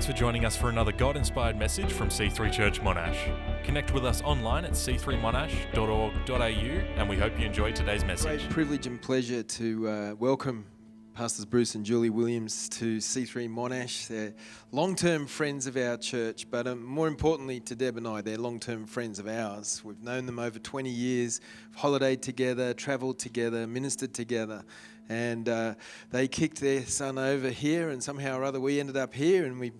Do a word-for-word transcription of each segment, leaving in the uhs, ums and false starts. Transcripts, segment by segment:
Thanks for joining us for another God-inspired message from C three Church Monash. Connect with us online at c three monash dot org dot a u, and we hope you enjoy today's message. Great privilege and pleasure to uh, welcome Pastors Bruce and Julie Williams to C three Monash. They're long-term friends of our church, but um, more importantly to Deb and I, they're long-term friends of ours. We've known them over twenty years, holidayed together, travelled together, ministered together. And uh, they kicked their son over here, and somehow or other we ended up here, and we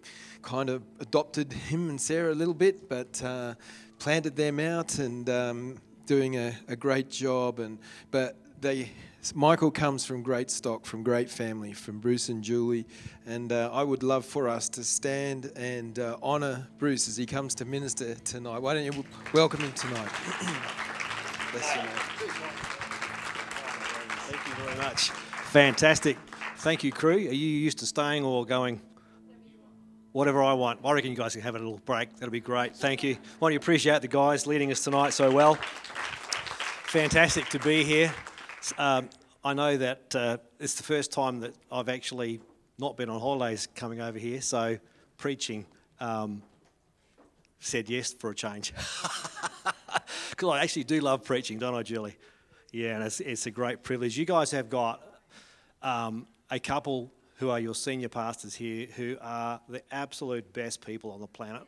kind of adopted him and Sarah a little bit, but uh, planted them out and um, doing a, a great job. And but they, Michael comes from great stock, from great family, from Bruce and Julie, and uh, I would love for us to stand and uh, honour Bruce as he comes to minister tonight. Why don't you welcome him tonight? Bless you, mate. Thank you very much. Fantastic. Thank you, crew. Are you used to staying or going? Whatever I want. I reckon you guys can have a little break. That'll be great. Thank you. I want to appreciate the guys leading us tonight so well. Fantastic to be here. Um, I know that uh, it's the first time that I've actually not been on holidays coming over here, so preaching um, said yes for a change. Because I actually do love preaching, don't I, Julie? Yeah, and it's, it's a great privilege. You guys have got um, a couple who are your senior pastors here who are the absolute best people on the planet.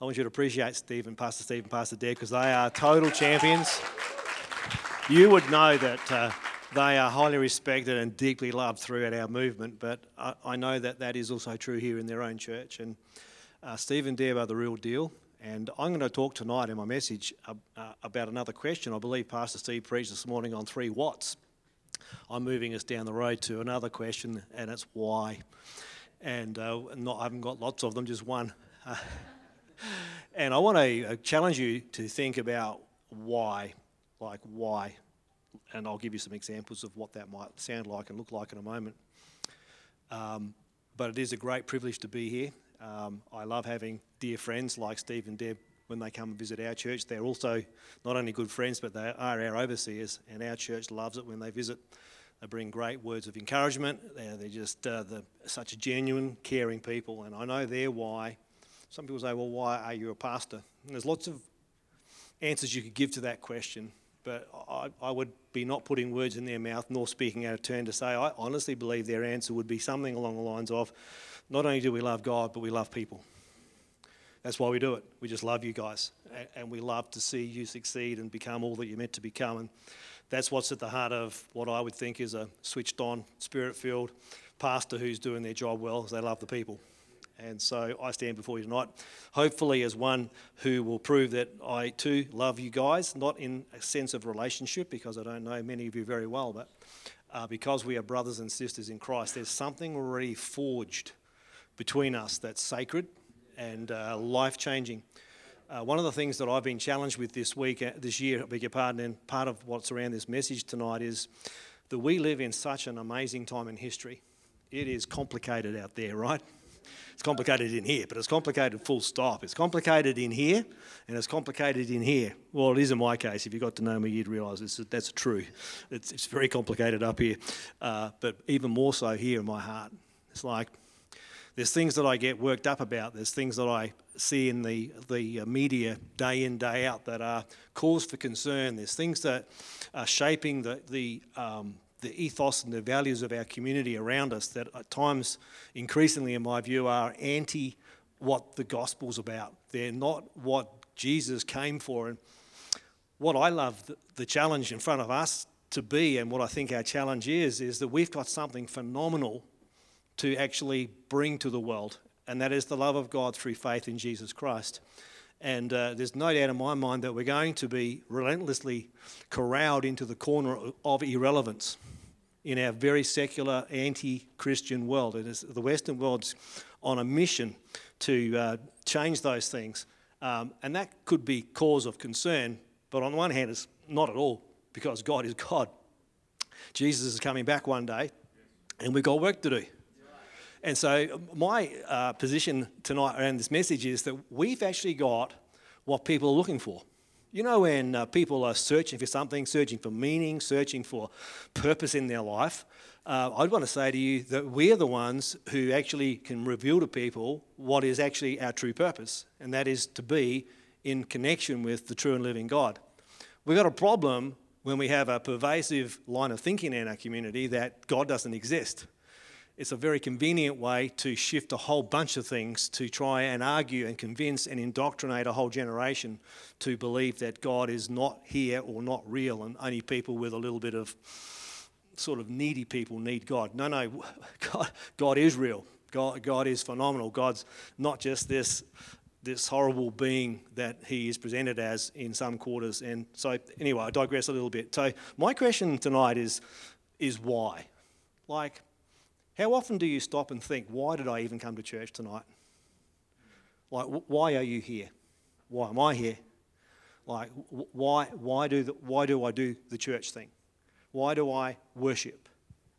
I want you to appreciate Stephen, Pastor Stephen, Pastor Deb, because they are total champions. You would know that uh, they are highly respected and deeply loved throughout our movement, but I, I know that that is also true here in their own church. And uh, Stephen and Deb are the real deal. And I'm going to talk tonight in my message uh, uh, about another question. I believe Pastor Steve preached this morning on three whats. I'm moving us down the road to another question, and it's why. And uh, not, I haven't got lots of them, just one. Uh, and I want to uh, challenge you to think about why, like why. And I'll give you some examples of what that might sound like and look like in a moment. Um, but it is a great privilege to be here. Um, I love having dear friends like Steve and Deb when they come and visit our church. They're also not only good friends, but they are our overseers, and our church loves it when they visit. They bring great words of encouragement. They're, they're just uh, the, such genuine, caring people, and I know their why. Some people say, well, why are you a pastor? And there's lots of answers you could give to that question, but I, I would be not putting words in their mouth nor speaking out of turn to say I honestly believe their answer would be something along the lines of, not only do we love God, but we love people. That's why we do it. We just love you guys, and we love to see you succeed and become all that you're meant to become. And that's what's at the heart of what I would think is a switched-on, spirit-filled pastor who's doing their job well, because they love the people. And so I stand before you tonight, hopefully as one who will prove that I too love you guys, not in a sense of relationship, because I don't know many of you very well, but uh, because we are brothers and sisters in Christ, there's something already forged between us that's sacred and uh, life-changing. Uh, one of the things that I've been challenged with this week, uh, this year, I beg your pardon, and part of what's around this message tonight is that we live in such an amazing time in history. It is complicated out there, right? It's complicated in here, but it's complicated full stop. It's complicated in here, and it's complicated in here. Well, it is in my case. If you got to know me, you'd realise that's true. It's, it's very complicated up here, uh, but even more so here in my heart. It's like, there's things that I get worked up about. There's things that I see in the, the media day in, day out that are cause for concern. There's things that are shaping the the, um, the ethos and the values of our community around us that at times, increasingly in my view, are anti what the gospel's about. They're not what Jesus came for. And what I love, the, the challenge in front of us to be, and what I think our challenge is, is that we've got something phenomenal to actually bring to the world, and that is the love of God through faith in Jesus Christ. And uh, there's no doubt in my mind that we're going to be relentlessly corralled into the corner of irrelevance in our very secular, anti-Christian world. It is the Western world's on a mission to uh, change those things, um, and that could be cause of concern, but on the one hand, it's not at all, because God is God. Jesus is coming back one day, and we've got work to do. And so my uh, position tonight around this message is that we've actually got what people are looking for. You know, when uh, people are searching for something, searching for meaning, searching for purpose in their life, uh, I'd want to say to you that we're the ones who actually can reveal to people what is actually our true purpose, and that is to be in connection with the true and living God. We've got a problem when we have a pervasive line of thinking in our community that God doesn't exist. It's a very convenient way to shift a whole bunch of things to try and argue and convince and indoctrinate a whole generation to believe that God is not here or not real and only people with a little bit of sort of needy people need God. No, no, God, God is real. God, God is phenomenal. God's not just this, this horrible being that he is presented as in some quarters. And so anyway, I digress a little bit. So my question tonight is, is why? Like, how often do you stop and think, why did I even come to church tonight? Like, wh- why are you here? Why am I here? Like, wh- why why do the, why do I do the church thing? Why do I worship?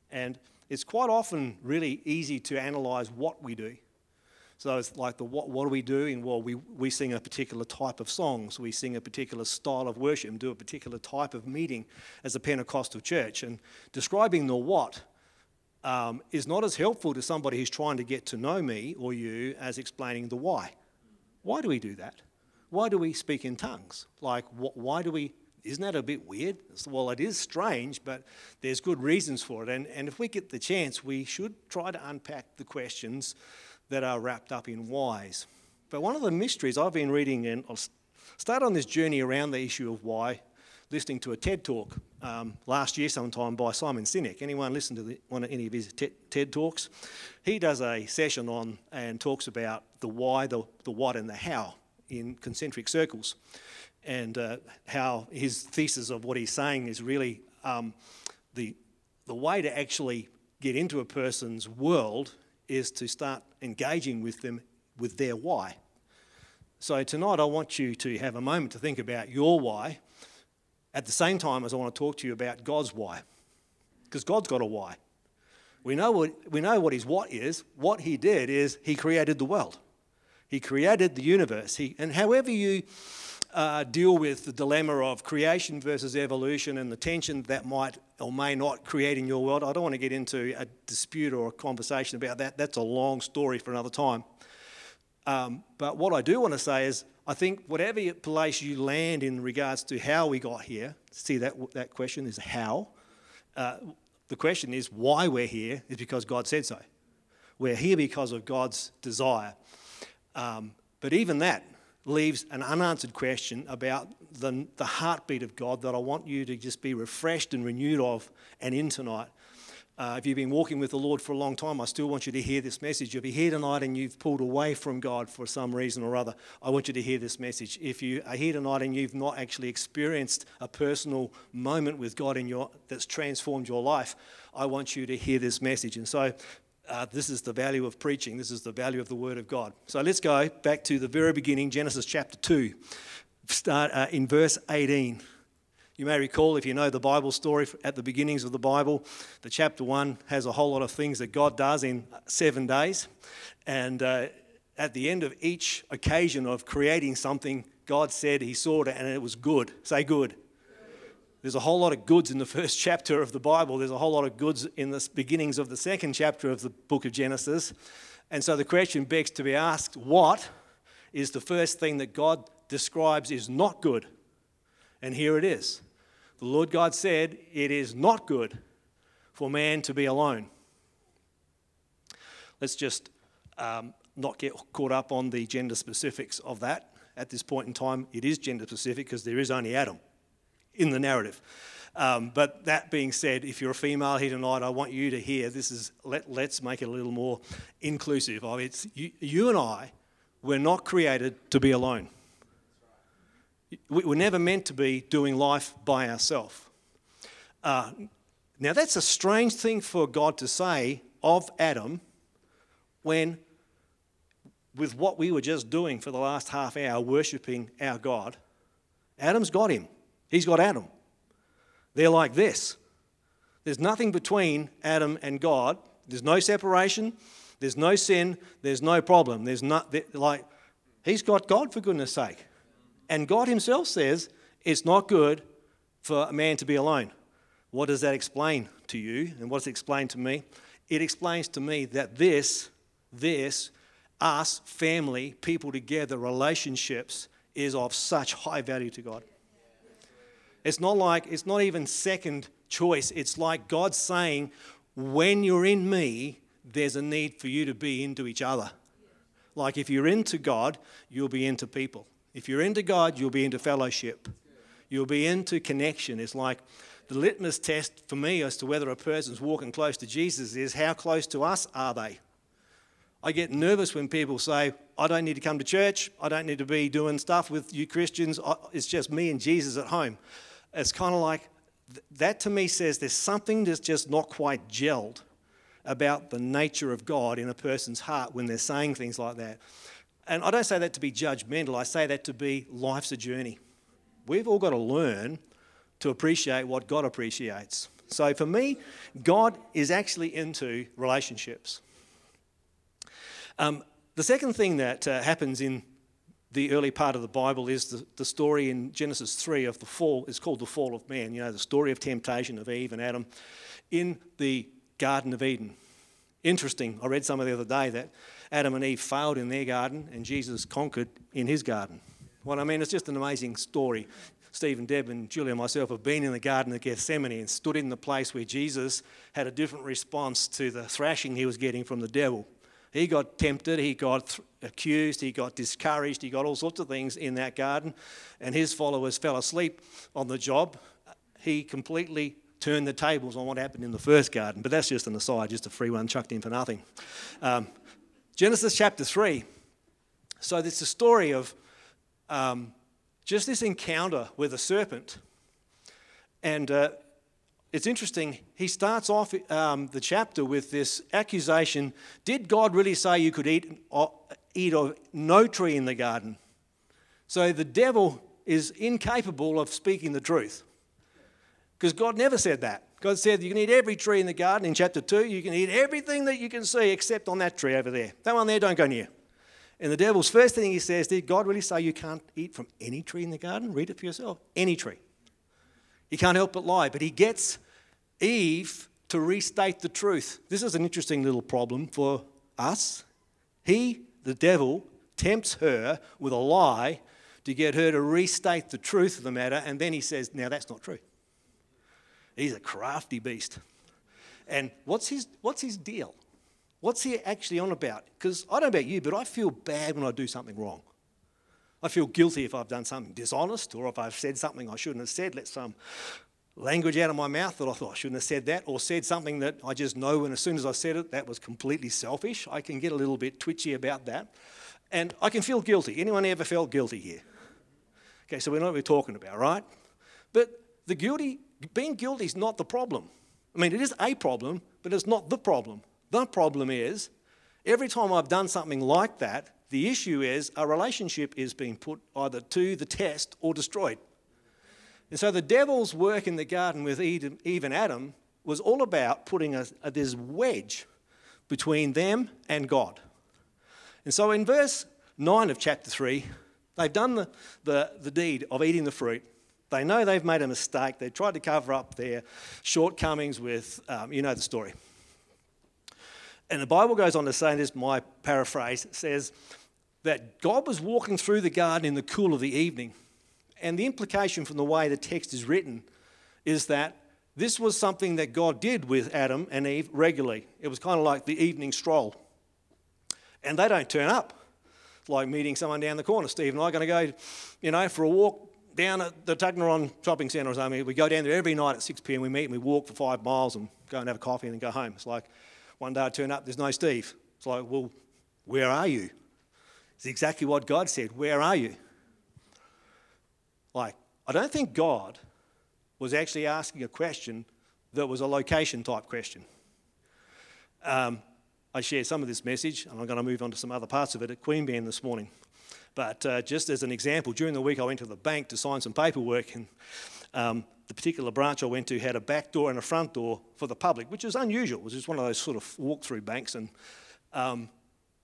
And it's quite often really easy to analyse what we do. So it's like, the what what do we do? And well, we, we sing a particular type of songs. We sing a particular style of worship and do a particular type of meeting as a Pentecostal church. And describing the what Um, is not as helpful to somebody who's trying to get to know me or you as explaining the why. Why do we do that? Why do we speak in tongues? Like, wh- why do we, isn't that a bit weird? It's, well, it is strange, but there's good reasons for it. And, and if we get the chance, we should try to unpack the questions that are wrapped up in whys. But one of the mysteries I've been reading, and I'll start on this journey around the issue of why, listening to a TED Talk um, last year sometime by Simon Sinek. Anyone listen to the, one of any of his te- TED Talks? He does a session on and talks about the why, the, the what and the how in concentric circles, and uh, how his thesis of what he's saying is really um, the the way to actually get into a person's world is to start engaging with them with their why. So tonight I want you to have a moment to think about your why, at the same time as I want to talk to you about God's why. Because God's got a why. We know what we know what his what is. What he did is he created the world. He created the universe. He, and however you uh, deal with the dilemma of creation versus evolution and the tension that might or may not create in your world, I don't want to get into a dispute or a conversation about that. That's a long story for another time. Um, but what I do want to say is, I think whatever place you land in regards to how we got here, see that that question is how. Uh, the question is why we're here is because God said so. We're here because of God's desire. Um, but even that leaves an unanswered question about the, the heartbeat of God that I want you to just be refreshed and renewed of and in tonight. Uh, if you've been walking with the Lord for a long time, I still want you to hear this message. If you're here tonight and you've pulled away from God for some reason or other, I want you to hear this message. If you are here tonight and you've not actually experienced a personal moment with God in your that's transformed your life, I want you to hear this message. And so uh, this is the value of preaching. This is the value of the Word of God. So let's go back to the very beginning, Genesis chapter two, start uh, in verse eighteen. You may recall, if you know the Bible story at the beginnings of the Bible, the chapter one has a whole lot of things that God does in seven days. And uh, at the end of each occasion of creating something, God said he saw it and it was good. Say good. There's a whole lot of goods in the first chapter of the Bible. There's a whole lot of goods in the beginnings of the second chapter of the book of Genesis. And so the question begs to be asked, what is the first thing that God describes is not good? And here it is. The Lord God said, it is not good for man to be alone. Let's just um, not get caught up on the gender specifics of that. At this point in time, it is gender specific because there is only Adam in the narrative. Um, but that being said, if you're a female here tonight, I want you to hear this is, let, let's make it a little more inclusive. I mean, it's, you, you and I were not created to be alone. We were never meant to be doing life by ourselves. Uh, now, that's a strange thing for God to say of Adam when, with what we were just doing for the last half hour, worshipping our God, Adam's got him. He's got Adam. They're like this. There's nothing between Adam and God. There's no separation. There's no sin. There's no problem. There's not, like, he's got God, for goodness sake. And God himself says, it's not good for a man to be alone. What does that explain to you? And what does it explain to me? It explains to me that this, this, us, family, people together, relationships is of such high value to God. It's not like, it's not even second choice. It's like God saying, when you're in me, there's a need for you to be into each other. Like if you're into God, you'll be into people. If you're into God, you'll be into fellowship. You'll be into connection. It's like the litmus test for me as to whether a person's walking close to Jesus is how close to us are they? I get nervous when people say, I don't need to come to church. I don't need to be doing stuff with you Christians. It's just me and Jesus at home. It's kind of like that to me says there's something that's just not quite gelled about the nature of God in a person's heart when they're saying things like that. And I don't say that to be judgmental. I say that to be life's a journey. We've all got to learn to appreciate what God appreciates. So for me, God is actually into relationships. Um, the second thing that uh, happens in the early part of the Bible is the, the story in Genesis three of the fall. It's called the fall of man, you know, the story of temptation of Eve and Adam in the Garden of Eden. Interesting. I read somewhere the other day that Adam and Eve failed in their garden and Jesus conquered in his garden. Well, I mean, it's just an amazing story. Stephen, Deb and Julie and myself have been in the Garden of Gethsemane and stood in the place where Jesus had a different response to the thrashing he was getting from the devil. He got tempted, he got th- accused, he got discouraged, he got all sorts of things in that garden, and his followers fell asleep on the job. He completely turned the tables on what happened in the first garden, but that's just an aside, just a free one chucked in for nothing. Um, Genesis chapter three. So it's the story of um, just this encounter with a serpent, and uh, it's interesting, he starts off um, the chapter with this accusation, did God really say you could eat, uh, eat of no tree in the garden? So the devil is incapable of speaking the truth because God never said that. God said you can eat every tree in the garden in chapter two, you can eat everything that you can see except on that tree over there. That one there, don't go near. And the devil's first thing he says, did God really say you can't eat from any tree in the garden? Read it for yourself, any tree. He can't help but lie, but he gets Eve to restate the truth. This is an interesting little problem for us. He, the devil, tempts her with a lie to get her to restate the truth of the matter, and then he says, now that's not true. He's a crafty beast. And what's his what's his deal? What's he actually on about? Because I don't know about you, but I feel bad when I do something wrong. I feel guilty if I've done something dishonest or if I've said something I shouldn't have said, let some language out of my mouth that I thought I shouldn't have said that, or said something that I just know when as soon as I said it, that was completely selfish. I can get a little bit twitchy about that. And I can feel guilty. Anyone ever felt guilty here? Okay, so we know what we're talking about, right? But the guilty, being guilty is not the problem. I mean, it is a problem, but it's not the problem. The problem is every time I've done something like that, the issue is our relationship is being put either to the test or destroyed. And so the devil's work in the garden with Eve and Adam was all about putting a, a, this wedge between them and God. And so in verse nine of chapter three, they've done the, the, the deed of eating the fruit. They know they've made a mistake. They tried to cover up their shortcomings with, um, you know the story. And the Bible goes on to say, this my paraphrase, says that God was walking through the garden in the cool of the evening. And the implication from the way the text is written is that this was something that God did with Adam and Eve regularly. It was kind of like the evening stroll. And they don't turn up. It's like meeting someone down the corner. Steve and I are going to go, you know, for a walk down at the Tuggeranong Shopping Centre or something. We go down there every night at six p.m. We meet and we walk for five miles and go and have a coffee and then go home. It's like, one day I turn up, there's no Steve. It's like, well, where are you? It's exactly what God said. Where are you? Like, I don't think God was actually asking a question that was a location-type question. Um, I shared some of this message, and I'm going to move on to some other parts of it at Queanbeyan this morning. But uh, just as an example, during the week I went to the bank to sign some paperwork, and um, the particular branch I went to had a back door and a front door for the public, which is unusual. It was just one of those sort of walk-through banks, and um,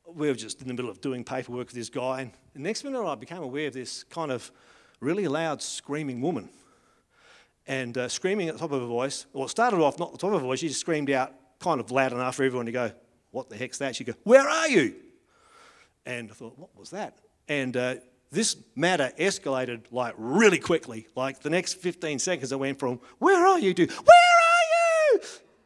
we were just in the middle of doing paperwork with this guy. And the next minute I became aware of this kind of really loud screaming woman. and uh, screaming at the top of her voice. Well, it started off not at the top of her voice. She just screamed out kind of loud enough for everyone to go, what the heck's that? She'd go, where are you? And I thought, what was that? And uh, this matter escalated like really quickly. Like the next fifteen seconds, I went from, where are you, to, where are you?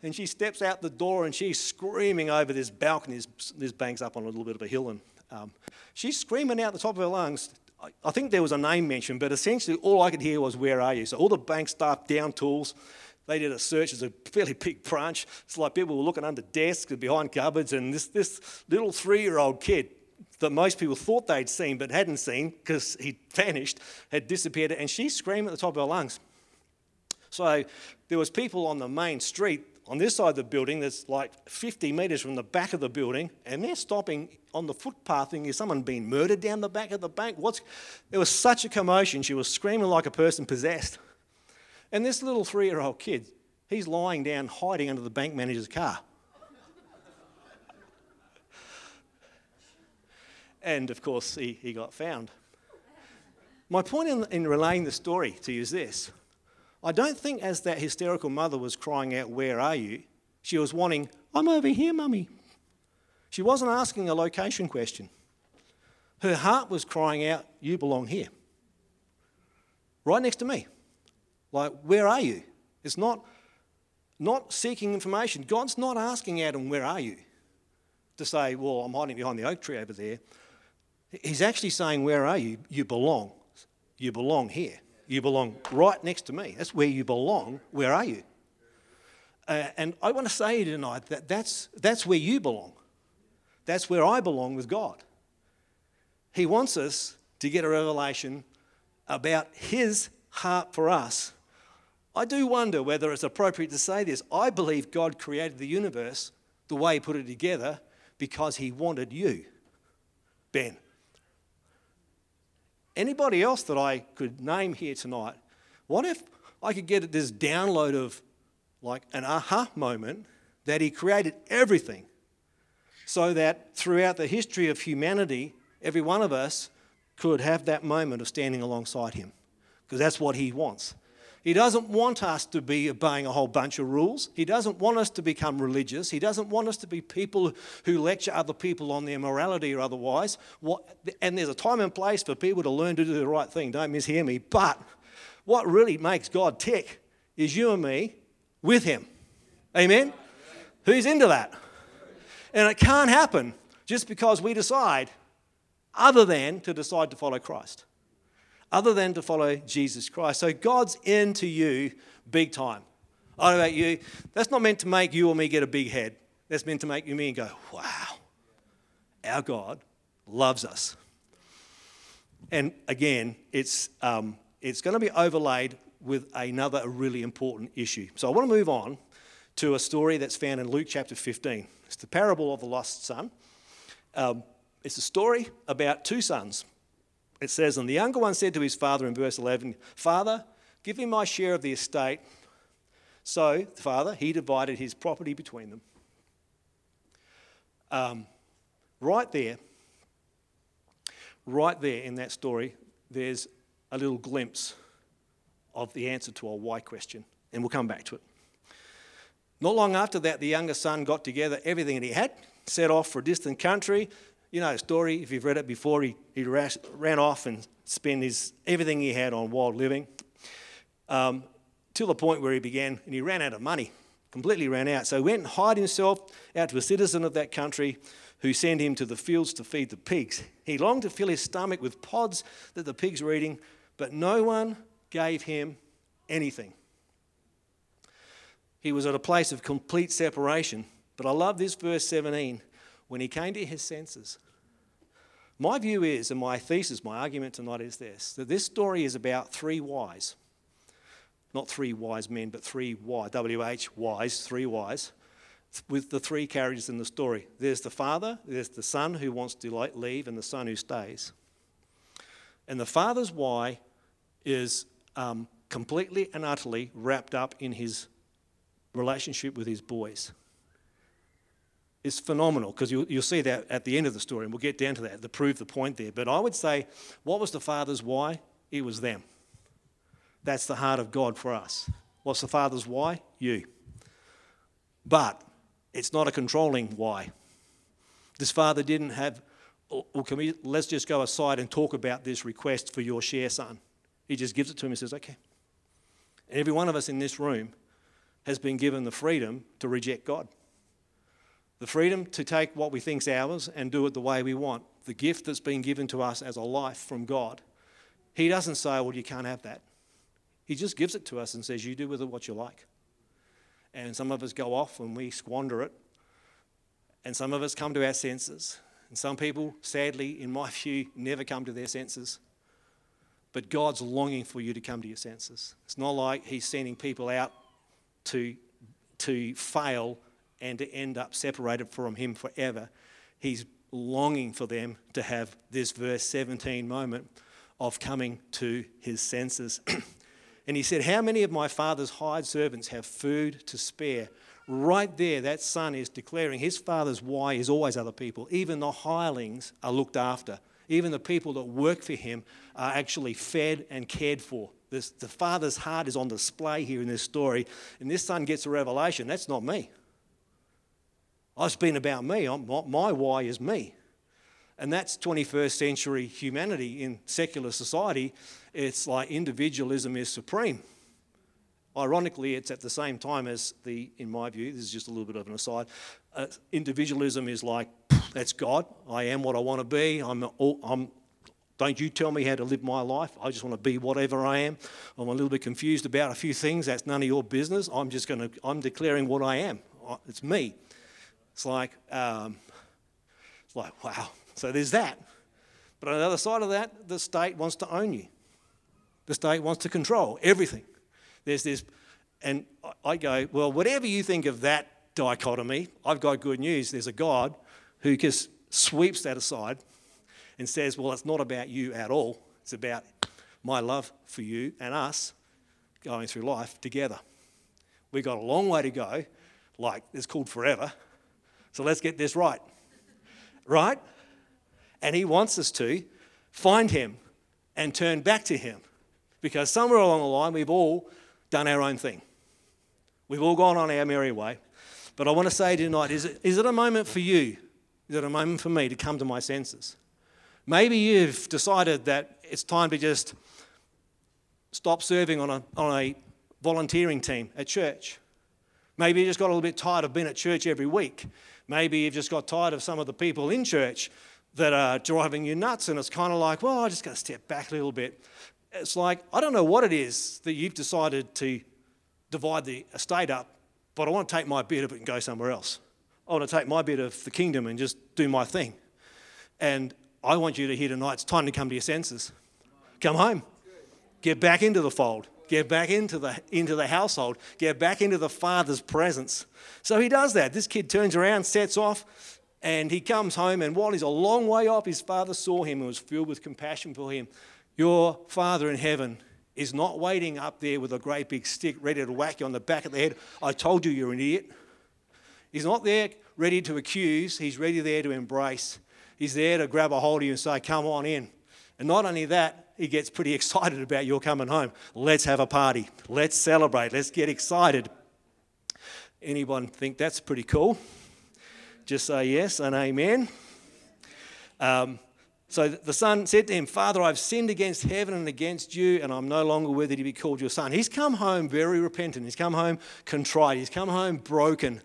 And she steps out the door and she's screaming over this balcony. This, this banks up on a little bit of a hill. And um, she's screaming out the top of her lungs. I, I think there was a name mentioned, but essentially all I could hear was, where are you? So all the bank staff down tools. They did a search. It was a fairly big branch. It's like people were looking under desks and behind cupboards, and this this little three-year-old kid that most people thought they'd seen but hadn't seen because he'd vanished, had disappeared, and she screamed at the top of her lungs. So there was people on the main street on this side of the building that's like fifty metres from the back of the building, and they're stopping on the footpath thinking, is someone being murdered down the back of the bank? What's? There was such a commotion. She was screaming like a person possessed. And this little three-year-old kid, he's lying down, hiding under the bank manager's car. And, of course, he, he got found. My point in, in relaying the story to you is this. I don't think as that hysterical mother was crying out, where are you? She was wanting, I'm over here, Mummy. She wasn't asking a location question. Her heart was crying out, you belong here. Right next to me. Like, where are you? It's not, not seeking information. God's not asking Adam, where are you? To say, well, I'm hiding behind the oak tree over there. He's actually saying, where are you? You belong. You belong here. You belong right next to me. That's where you belong. Where are you? Uh, and I want to say to you tonight that that's, that's where you belong. That's where I belong with God. He wants us to get a revelation about his heart for us. I do wonder whether it's appropriate to say this. I believe God created the universe the way he put it together because he wanted you, Ben. Anybody else that I could name here tonight, what if I could get this download of like an aha moment that he created everything so that throughout the history of humanity, every one of us could have that moment of standing alongside him, because that's what he wants. He doesn't want us to be obeying a whole bunch of rules. He doesn't want us to become religious. He doesn't want us to be people who lecture other people on their morality or otherwise. What, and there's a time and place for people to learn to do the right thing. Don't mishear me. But what really makes God tick is you and me with him. Amen? Who's into that? And it can't happen just because we decide, other than to decide to follow Christ. Other than to follow Jesus Christ. So God's into you big time. I don't know about you. That's not meant to make you or me get a big head. That's meant to make you and me go, wow, our God loves us. And again, it's um, it's going to be overlaid with another really important issue. So I want to move on to a story that's found in Luke chapter fifteen. It's the parable of the lost son. Um, it's a story about two sons. It says, and the younger one said to his father in verse eleven, Father, give me my share of the estate. So, the father, he divided his property between them. Um, right there, right there in that story, there's a little glimpse of the answer to our why question, and we'll come back to it. Not long after that, the younger son got together everything that he had, set off for a distant country. You know the story, if you've read it before, he, he rash, ran off and spent his everything he had on wild living um, till the point where he began, and he ran out of money, completely ran out. So he went and hired himself out to a citizen of that country who sent him to the fields to feed the pigs. He longed to fill his stomach with pods that the pigs were eating, but no one gave him anything. He was at a place of complete separation. But I love this verse seventeen, when he came to his senses. My view is, and my thesis, my argument tonight is this, that this story is about three whys. Not three wise men, but three why, W H Ys, three whys, with the three characters in the story. There's the father, there's the son who wants to leave, and the son who stays. And the father's why is um, completely and utterly wrapped up in his relationship with his boys. It's phenomenal, because you'll, you'll see that at the end of the story, and we'll get down to that to prove the point there. But I would say, what was the father's why? It was them. That's the heart of God for us. What's the Father's why? You. But it's not a controlling why. This Father didn't have, or can we, let's just go aside and talk about this request for your share, son. He just gives it to him and says, okay. And every one of us in this room has been given the freedom to reject God. The freedom to take what we think's ours and do it the way we want. The gift that's been given to us as a life from God. He doesn't say, well, you can't have that. He just gives it to us and says, you do with it what you like. And some of us go off and we squander it. And some of us come to our senses. And some people, sadly, in my view, never come to their senses. But God's longing for you to come to your senses. It's not like he's sending people out to, to fail and to end up separated from him forever. He's longing for them to have this verse seventeen moment of coming to his senses. And he said, how many of my father's hired servants have food to spare? Right there, that son is declaring his father's why is always other people. Even the hirelings are looked after. Even the people that work for him are actually fed and cared for. This, the father's heart is on display here in this story. And this son gets a revelation. That's not me. It's been about me. I'm, my why is me. And that's twenty-first century humanity in secular society. It's like individualism is supreme. Ironically, it's at the same time as the, in my view, this is just a little bit of an aside, uh, individualism is like, that's God. I am what I want to be. I'm, all, I'm. Don't you tell me how to live my life. I just want to be whatever I am. I'm a little bit confused about a few things. That's none of your business. I'm just going to, I'm declaring what I am. It's me. It's like, um, it's like, wow. So there's that. But on the other side of that, the state wants to own you. The state wants to control everything. There's this, and I go, well, whatever you think of that dichotomy, I've got good news. There's a God who just sweeps that aside and says, well, it's not about you at all. It's about my love for you and us going through life together. We've got a long way to go, like it's called forever. So let's get this right, right? And he wants us to find him and turn back to him. Because somewhere along the line, we've all done our own thing. We've all gone on our merry way. But I want to say tonight, is it, is it a moment for you? Is it a moment for me to come to my senses? Maybe you've decided that it's time to just stop serving on a, on a volunteering team at church. Maybe you just got a little bit tired of being at church every week. Maybe you've just got tired of some of the people in church that are driving you nuts. And it's kind of like, well, I just got to step back a little bit. It's like, I don't know what it is that you've decided to divide the estate up, but I want to take my bit of it and go somewhere else. I want to take my bit of the kingdom and just do my thing. And I want you to hear tonight, it's time to come to your senses. Come home. Get back into the fold. Get back into the into the household. Get back into the Father's presence. So he does that. This kid turns around, sets off, and he comes home. And while he's a long way off, his father saw him and was filled with compassion for him. Your Father in heaven is not waiting up there with a great big stick ready to whack you on the back of the head. I told you you're an idiot. He's not there ready to accuse. He's ready there to embrace. He's there to grab a hold of you and say, come on in. And not only that, he gets pretty excited about your coming home. Let's have a party. Let's celebrate. Let's get excited. Anyone think that's pretty cool? Just say yes and amen. Um So the son said to him, Father, I've sinned against heaven and against you, and I'm no longer worthy to be called your son. He's come home very repentant. He's come home contrite. He's come home broken.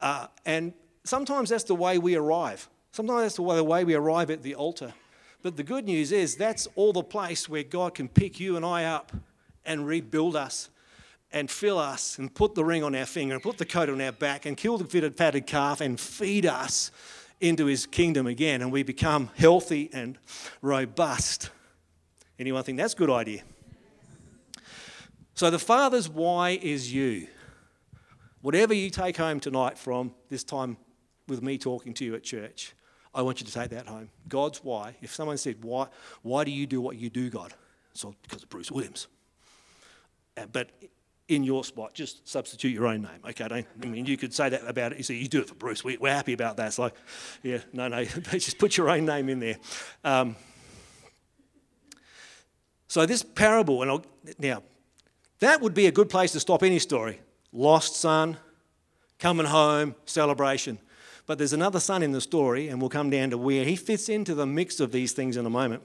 Uh, and sometimes that's the way we arrive. Sometimes that's the way, the way we arrive at the altar. But the good news is that's all the place where God can pick you and I up and rebuild us and fill us and put the ring on our finger and put the coat on our back and kill the fitted fatted calf and feed us into his kingdom again, and we become healthy and robust. Anyone think that's a good idea? So the Father's why is you. Whatever you take home tonight from this time with me talking to you at church, I want you to take that home. God's why. If someone said, why why do you do what you do, God? So because of Bruce Williams. Uh, but in your spot, just substitute your own name. Okay, don't, I mean, you could say that about it. You say, you do it for Bruce. We, we're happy about that. It's like, yeah, no, no, just put your own name in there. Um, so this parable, and I'll, now, That would be a good place to stop any story. Lost son, coming home, celebration. But there's another son in the story, and we'll come down to where he fits into the mix of these things in a moment.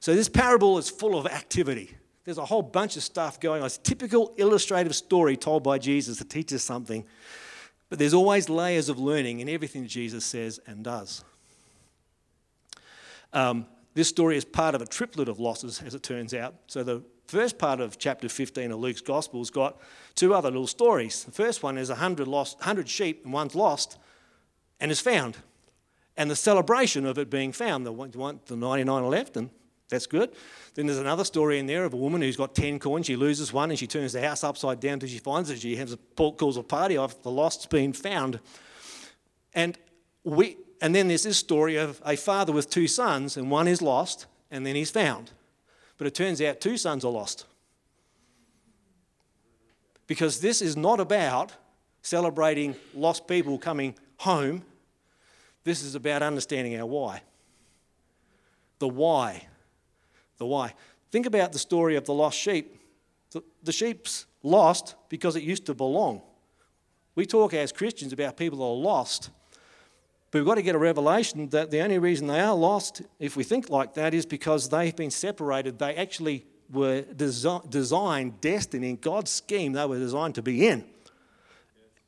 So this parable is full of activity. There's a whole bunch of stuff going on. It's a typical illustrative story told by Jesus to teach us something. But there's always layers of learning in everything that Jesus says and does. Um, this story is part of a triplet of losses, as it turns out. So the first part of chapter fifteen of Luke's gospel has got two other little stories. The first one is one hundred, lost, one hundred sheep and one's lost and is found. And the celebration of it being found, the, one, the ninety-nine are left, and that's good. Then there's another story in there of a woman who's got ten coins. She loses one and she turns the house upside down till she finds it. She has a, calls a party off, the lost's been found. And we... And then there's this story of a father with two sons, and one is lost, and then he's found. But it turns out two sons are lost. Because this is not about celebrating lost people coming home. This is about understanding our why. The why. The why. Think about the story of the lost sheep. The sheep's lost because it used to belong. We talk as Christians about people that are lost, but we've got to get a revelation that the only reason they are lost, if we think like that, is because they've been separated. They actually were desi- designed, destined in God's scheme. They were designed to be in.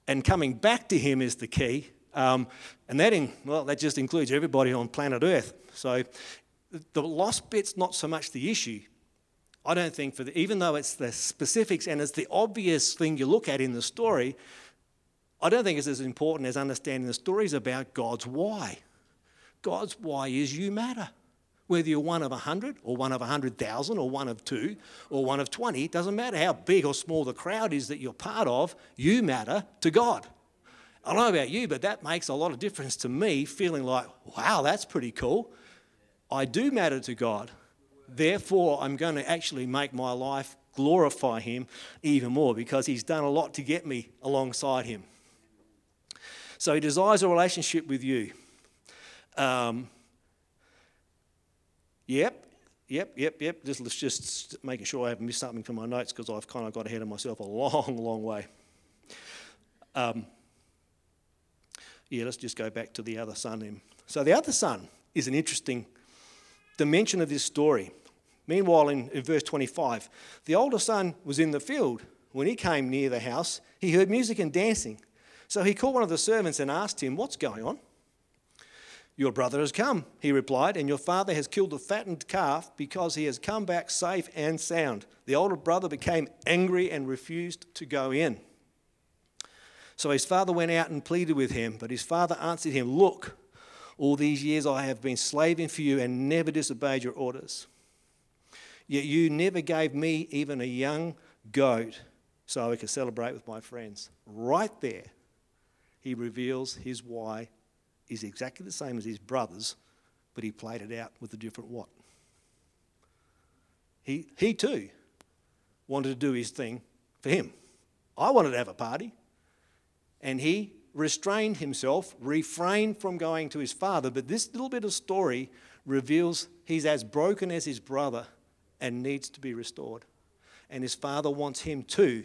And coming back to him is the key. Um, and that, in, well, that just includes everybody on planet Earth. So the lost bit's not so much the issue. I don't think, for the, even though it's the specifics and it's the obvious thing you look at in the story, I don't think it's as important as understanding the stories about God's why. God's why is you matter. Whether you're one of a hundred or one of a hundred thousand or one of two or one of twenty, it doesn't matter how big or small the crowd is that you're part of, you matter to God. I don't know about you, but that makes a lot of difference to me, feeling like, wow, that's pretty cool. I do matter to God. Therefore, I'm going to actually make my life glorify him even more because he's done a lot to get me alongside him. So he desires a relationship with you. Um, yep, yep, yep, yep. Just, just making sure I haven't missed something from my notes because I've kind of got ahead of myself a long, long way. Um, yeah, let's just go back to the other son. So the other son is an interesting dimension of this story. Meanwhile, in, in verse twenty-five, the older son was in the field. When he came near the house, he heard music and dancing. So he called one of the servants and asked him, "What's going on?" "Your brother has come," he replied, "and your father has killed the fattened calf because he has come back safe and sound." The older brother became angry and refused to go in. So his father went out and pleaded with him, but his father answered him, "Look, all these years I have been slaving for you and never disobeyed your orders. Yet you never gave me even a young goat so I could celebrate with my friends." Right there, he reveals his why is exactly the same as his brother's, but he played it out with a different what. He he too wanted to do his thing for him. I wanted to have a party. And he restrained himself, refrained from going to his father. But this little bit of story reveals he's as broken as his brother and needs to be restored. And his father wants him too,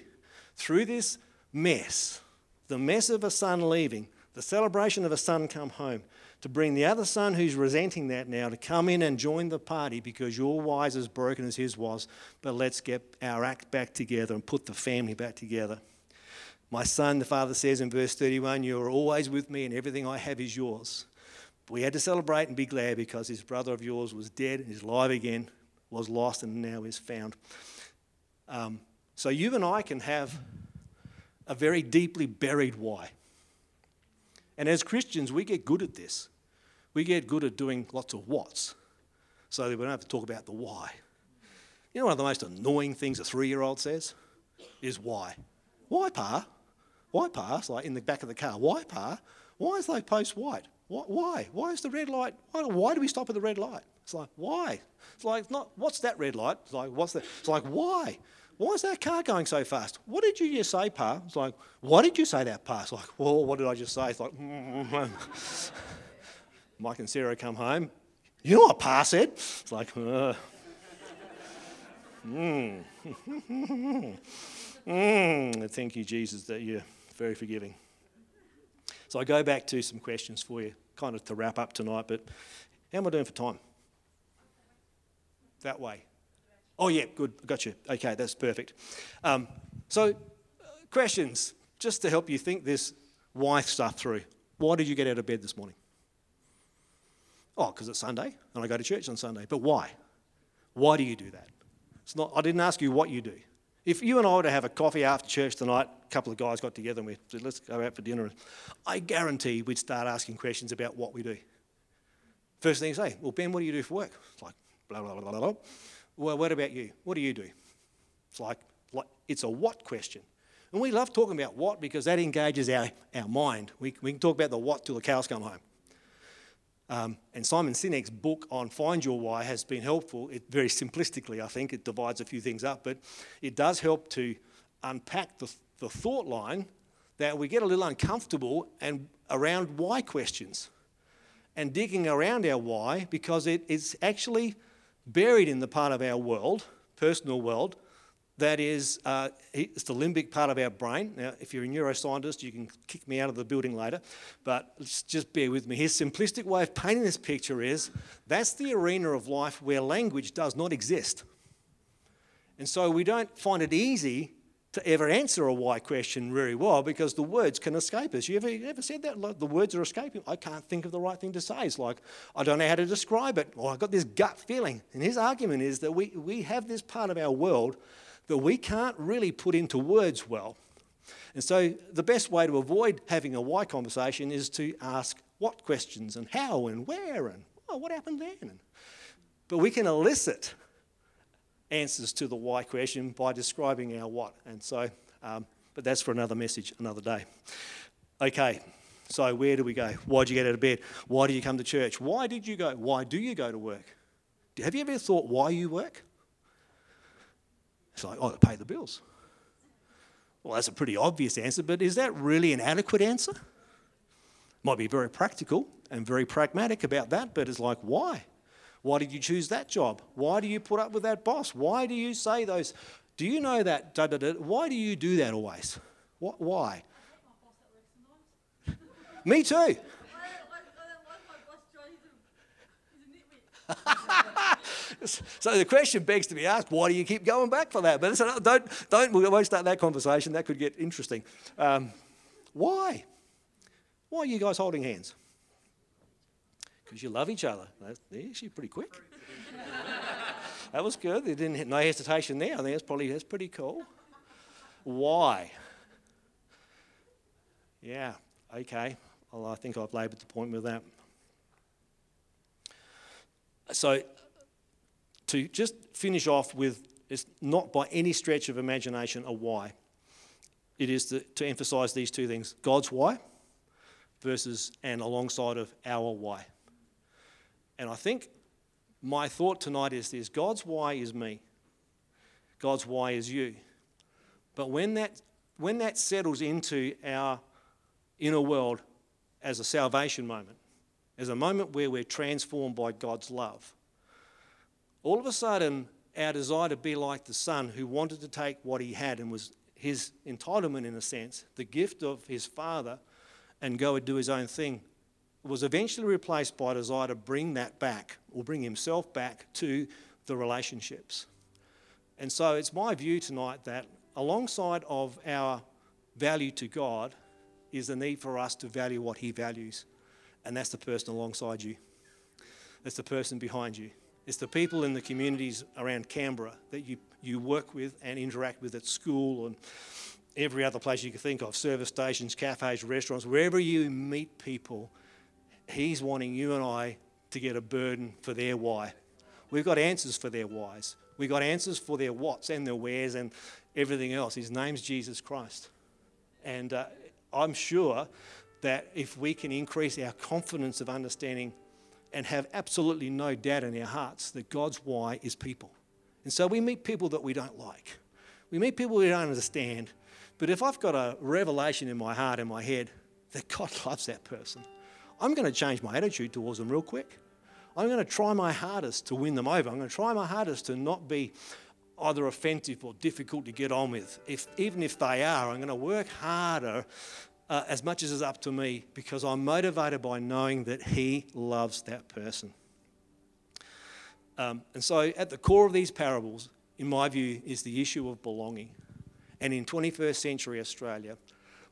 through this mess, the mess of a son leaving, the celebration of a son come home, to bring the other son who's resenting that now to come in and join the party because your why is as broken as his was, but let's get our act back together and put the family back together. "My son," the father says in verse thirty-one, "you are always with me and everything I have is yours." We had to celebrate and be glad because his brother of yours was dead and is alive again, was lost and now is found. Um, so you and I can have a very deeply buried why. And as Christians, we get good at this. We get good at doing lots of whats so that we don't have to talk about the why. You know, one of the most annoying things a three-year-old says is why. Why, pa? Why, pa? It's like in the back of the car. Why, pa? Why is the post white? Why? Why, why is the red light? Why, why do we stop at the red light? It's like, why? It's like, it's not, what's that red light? It's like, what's that? It's like, why? Why is that car going so fast? What did you just say, Pa? It's like, why did you say that, Pa? It's like, well, what did I just say? It's like, Mike and Sarah come home. You know what Pa said? It's like, uh. Mm. mm. Thank you, Jesus, that you're very forgiving. So I go back to some questions for you, kind of to wrap up tonight, but how am I doing for time? That way. Oh, yeah, good, got you. Okay, that's perfect. Um, so, uh, questions, just to help you think this why stuff through. Why did you get out of bed this morning? Oh, because it's Sunday, and I go to church on Sunday. But why? Why do you do that? It's not. I didn't ask you what you do. If you and I were to have a coffee after church tonight, a couple of guys got together and we said, let's go out for dinner, I guarantee we'd start asking questions about what we do. First thing you say, well, Ben, what do you do for work? It's like, blah, blah, blah, blah, blah. Well, what about you? What do you do? It's like, like it's a what question. And we love talking about what because that engages our, our mind. We, we can talk about the what till the cows come home. Um, and Simon Sinek's book on Find Your Why has been helpful. It very simplistically, I think, it divides a few things up, but it does help to unpack the, the thought line that we get a little uncomfortable and around why questions and digging around our why, because it is actually buried in the part of our world, personal world, that is uh, it's the limbic part of our brain. Now, if you're a neuroscientist, you can kick me out of the building later, but just bear with me. His simplistic way of painting this picture is that's the arena of life where language does not exist. And so we don't find it easy to ever answer a why question very well because the words can escape us. You ever, you ever said that? Like, the words are escaping. I can't think of the right thing to say. It's like, I don't know how to describe it, or I got this gut feeling. And his argument is that we, we have this part of our world that we can't really put into words well. And so the best way to avoid having a why conversation is to ask what questions and how and where and oh, what happened then. But we can elicit answers to the why question by describing our what. And so, um, but that's for another message, another day. Okay, so where do we go? Why did you get out of bed? Why do you come to church? Why did you go? Why do you go to work? Have you ever thought why you work? It's like, oh, to pay the bills. Well, that's a pretty obvious answer, but is that really an adequate answer? Might be very practical and very pragmatic about that, but it's like, why? Why did you choose that job? Why do you put up with that boss? Why do you say those? Do you know that? Da, da, da, why do you do that always? What? Why? I hate my boss that works sometimes. Me too. So the question begs to be asked, why do you keep going back for that? But it's another, don't, don't, we won't start that conversation. That could get interesting. Um, why? Why are you guys holding hands? Because you love each other. They're actually pretty quick. That was good. They didn't, no hesitation there. I think that's probably, that's pretty cool. Why? Yeah, okay. Well, I think I've laboured the point with that. So, to just finish off with, it's not by any stretch of imagination a why. It is to, to emphasise these two things, God's why versus and alongside of our why. And I think my thought tonight is this, God's why is me. God's why is you. But when that, when that settles into our inner world as a salvation moment, as a moment where we're transformed by God's love, all of a sudden, our desire to be like the son who wanted to take what he had and was his entitlement in a sense, the gift of his father, and go and do his own thing, was eventually replaced by a desire to bring that back or bring himself back to the relationships. And so it's my view tonight that alongside of our value to God is the need for us to value what he values. And that's the person alongside you. That's the person behind you. It's the people in the communities around Canberra that you, you work with and interact with at school and every other place you can think of, service stations, cafes, restaurants, wherever you meet people, he's wanting you and I to get a burden for their why. We've got answers for their whys. We've got answers for their whats and their wheres and everything else. His name's Jesus Christ. And uh, I'm sure that if we can increase our confidence of understanding and have absolutely no doubt in our hearts that God's why is people. And so we meet people that we don't like. We meet people we don't understand. But if I've got a revelation in my heart, in my head, that God loves that person, I'm going to change my attitude towards them real quick. I'm going to try my hardest to win them over. I'm going to try my hardest to not be either offensive or difficult to get on with. If, even if they are, I'm going to work harder uh, as much as is up to me, because I'm motivated by knowing that he loves that person. Um, and so at the core of these parables, in my view, is the issue of belonging. And in twenty-first century Australia,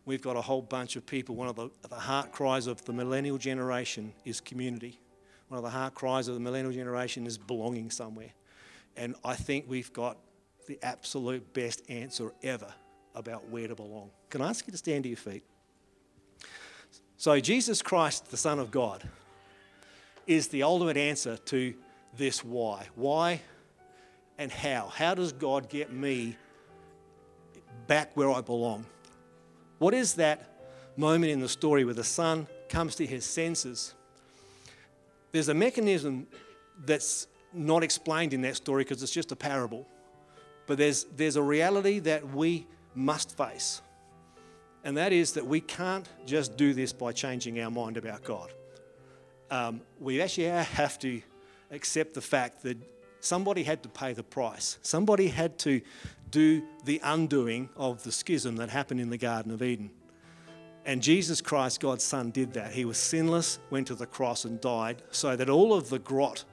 we've got a whole bunch of people. One of the, the heart cries of the millennial generation is community. One of the heart cries of the millennial generation is belonging somewhere. And I think we've got the absolute best answer ever about where to belong. Can I ask you to stand to your feet? So Jesus Christ, the Son of God, is the ultimate answer to this why. Why and how? How does God get me back where I belong? What is that moment in the story where the son comes to his senses? There's a mechanism that's not explained in that story because it's just a parable. But there's there's a reality that we must face. And that is that we can't just do this by changing our mind about God. Um, we actually have to accept the fact that somebody had to pay the price. Somebody had to do the undoing of the schism that happened in the Garden of Eden. And Jesus Christ, God's Son, did that. He was sinless, went to the cross and died, so that all of the grot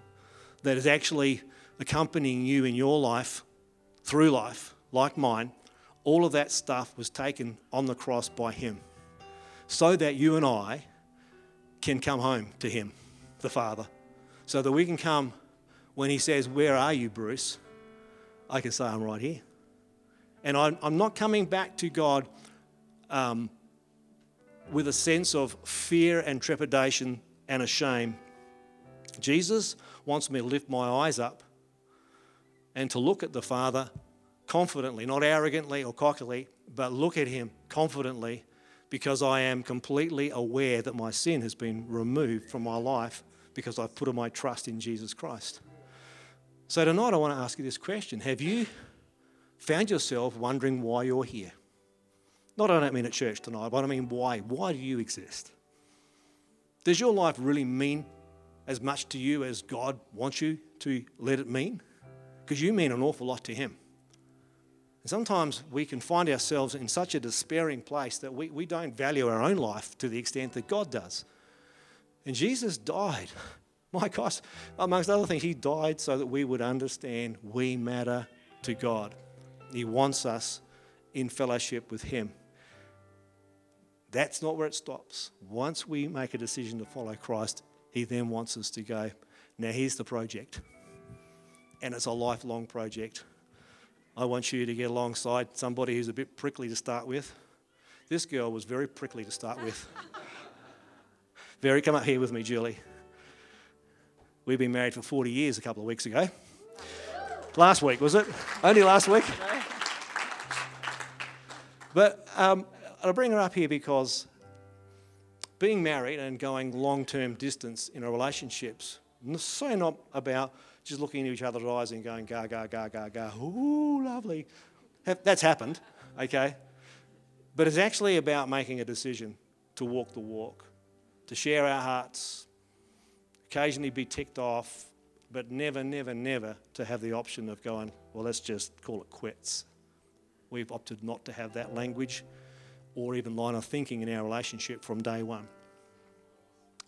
that is actually accompanying you in your life, through life, like mine, all of that stuff was taken on the cross by him, so that you and I can come home to him, the Father, so that we can come when he says, "Where are you, Bruce?" I can say, "I'm right here." And I'm, I'm not coming back to God um, with a sense of fear and trepidation and a shame. Jesus wants me to lift my eyes up and to look at the Father confidently, not arrogantly or cockily, but look at him confidently, because I am completely aware that my sin has been removed from my life because I've put my trust in Jesus Christ. So tonight I want to ask you this question. Have you found yourself wondering why you're here? Not I don't mean at church tonight, but I mean why. Why do you exist? Does your life really mean as much to you as God wants you to let it mean? Because you mean an awful lot to him. And sometimes we can find ourselves in such a despairing place that we, we don't value our own life to the extent that God does. And Jesus died. My gosh, amongst other things, he died so that we would understand we matter to God. He wants us in fellowship with him. That's not where it stops. Once we make a decision to follow Christ, he then wants us to go, now here's the project. And it's a lifelong project. I want you to get alongside somebody who's a bit prickly to start with. This girl was very prickly to start with. Very, come up here with me, Julie. We've been married for forty years a couple of weeks ago. Last week, was it? Only last week? But um, I'll bring her up here because being married and going long-term distance in our relationships, so not about just looking into each other's eyes and going, ga, ga, ga, ga, ga, ooh, lovely. That's happened, okay? But it's actually about making a decision to walk the walk, to share our hearts, occasionally be ticked off, but never, never, never to have the option of going, well, let's just call it quits. We've opted not to have that language or even line of thinking in our relationship from day one.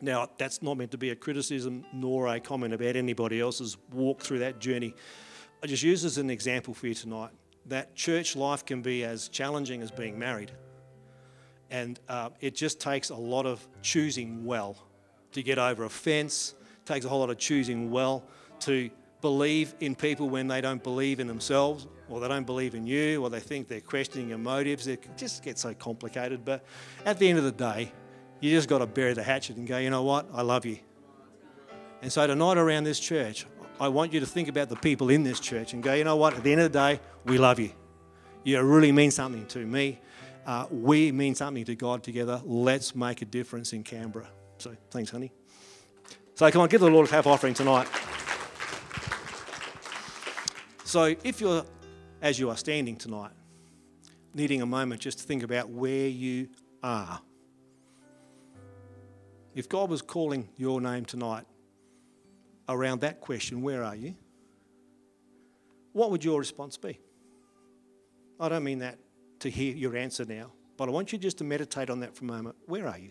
Now, that's not meant to be a criticism nor a comment about anybody else's walk through that journey. I just use as an example for you tonight that church life can be as challenging as being married. And uh, it just takes a lot of choosing well to get over a fence. It takes a whole lot of choosing well to believe in people when they don't believe in themselves, or they don't believe in you, or they think they're questioning your motives. It just gets so complicated. But at the end of the day, you just got to bury the hatchet and go, you know what? I love you. And so tonight around this church, I want you to think about the people in this church and go, you know what? At the end of the day, we love you. You really mean something to me. Uh, we mean something to God together. Let's make a difference in Canberra. So thanks, honey. So come on, give the Lord a clap offering tonight. So if you're, as you are standing tonight, needing a moment just to think about where you are. If God was calling your name tonight around that question, where are you? what would your response be? I don't mean that to hear your answer now, but I want you just to meditate on that for a moment. Where are you?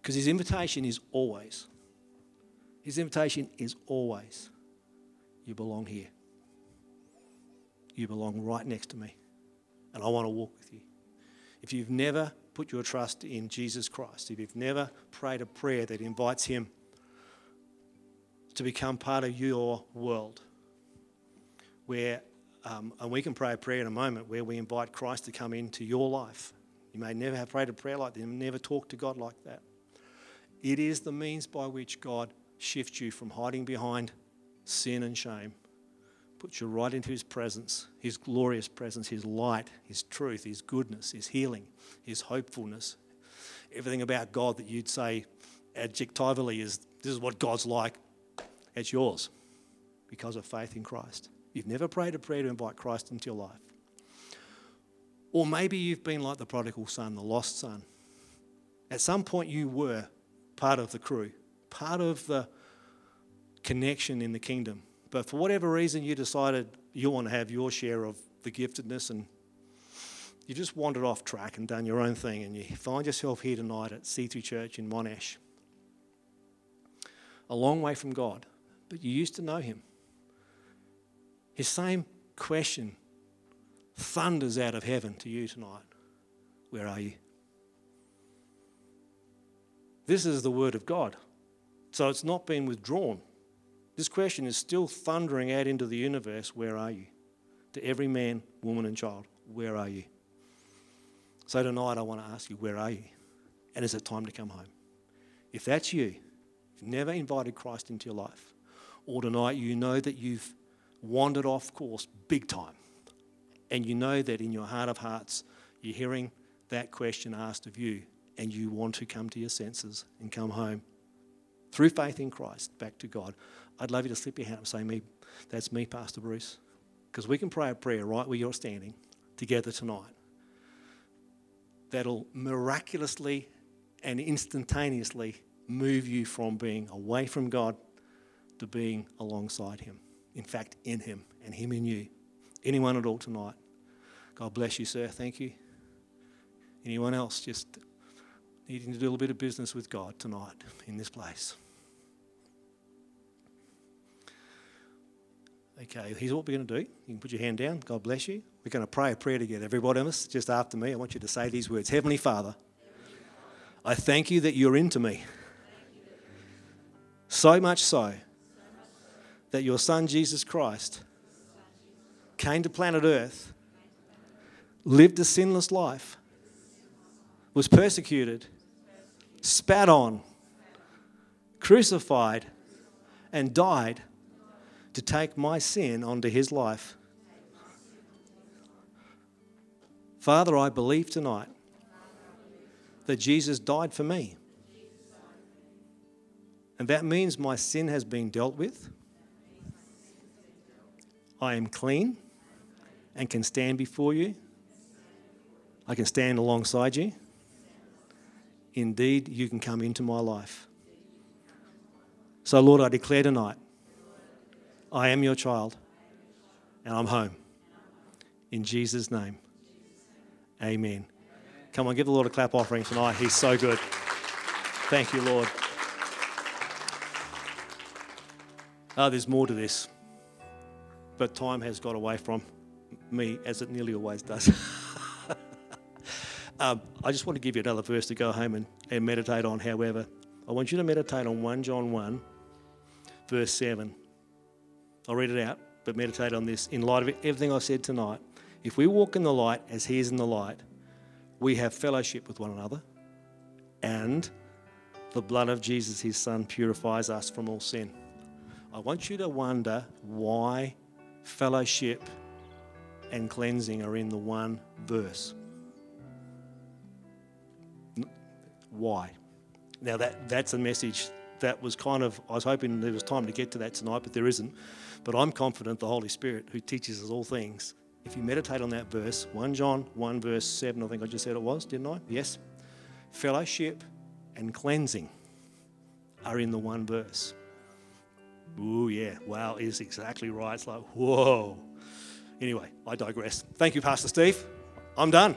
Because his invitation is always, his invitation is always, you belong here. You belong right next to me, and I want to walk with you. If you've never put your trust in Jesus Christ, if you've never prayed a prayer that invites him to become part of your world, where, um, and we can pray a prayer in a moment where we invite Christ to come into your life. You may never have prayed a prayer like that, you never talked to God like that. It is the means by which God shifts you from hiding behind sin and shame, puts you right into his presence, his glorious presence, his light, his truth, his goodness, his healing, his hopefulness. Everything about God that you'd say adjectivally is, this is what God's like, it's yours because of faith in Christ. You've never prayed a prayer to invite Christ into your life. Or maybe you've been like the prodigal son, the lost son. At some point you were part of the crew, part of the connection in the kingdom. But for whatever reason, you decided you want to have your share of the giftedness and you just wandered off track and done your own thing, and you find yourself here tonight at C three Church in Monash. A long way from God, but you used to know him. His same question thunders out of heaven to you tonight. Where are you? This is the word of God, so it's not been withdrawn. This question is still thundering out into the universe. Where are you? To every man, woman and child, where are you? So tonight I want to ask you, where are you? And is it time to come home? If that's you, you've never invited Christ into your life, or tonight you know that you've wandered off course big time, and you know that in your heart of hearts you're hearing that question asked of you and you want to come to your senses and come home through faith in Christ back to God, I'd love you to slip your hand up and say, me, that's me, Pastor Bruce. Because we can pray a prayer right where you're standing together tonight that'll miraculously and instantaneously move you from being away from God to being alongside him. In fact, in him and him in you. Anyone at all tonight? God bless you, sir. Thank you. Anyone else just needing to do a little bit of business with God tonight in this place? Okay, here's what we're going to do. You can put your hand down. God bless you. We're going to pray a prayer together. Everybody else, just after me, I want you to say these words. Heavenly Father, I thank you that you're into me. So much so that your Son Jesus Christ came to planet Earth, lived a sinless life, was persecuted, spat on, crucified, and died to take my sin onto his life. Father, I believe tonight that Jesus died for me. And that means my sin has been dealt with. I am clean and can stand before you. I can stand alongside you. Indeed, you can come into my life. So, Lord, I declare tonight, I am your child and I'm home. In Jesus' name, amen. Come on, give the Lord a clap offering tonight. He's so good. Thank you, Lord. Oh, there's more to this. But time has got away from me, as it nearly always does. um, I just want to give you another verse to go home and, and meditate on. However, I want you to meditate on First John one, verse seven. I'll read it out, but meditate on this. In light of everything I said tonight, if we walk in the light as he is in the light, we have fellowship with one another, and the blood of Jesus, his Son, purifies us from all sin. I want you to wonder why fellowship and cleansing are in the one verse. Why? Now, that, that's a message that was kind of, I was hoping there was time to get to that tonight, but there isn't. But I'm confident the Holy Spirit, who teaches us all things, if you meditate on that verse, First John one verse seven, I think I just said it was, didn't I? Yes. Fellowship and cleansing are in the one verse. Ooh, yeah, wow, is exactly right. It's like, whoa. Anyway, I digress. Thank you, Pastor Steve. I'm done.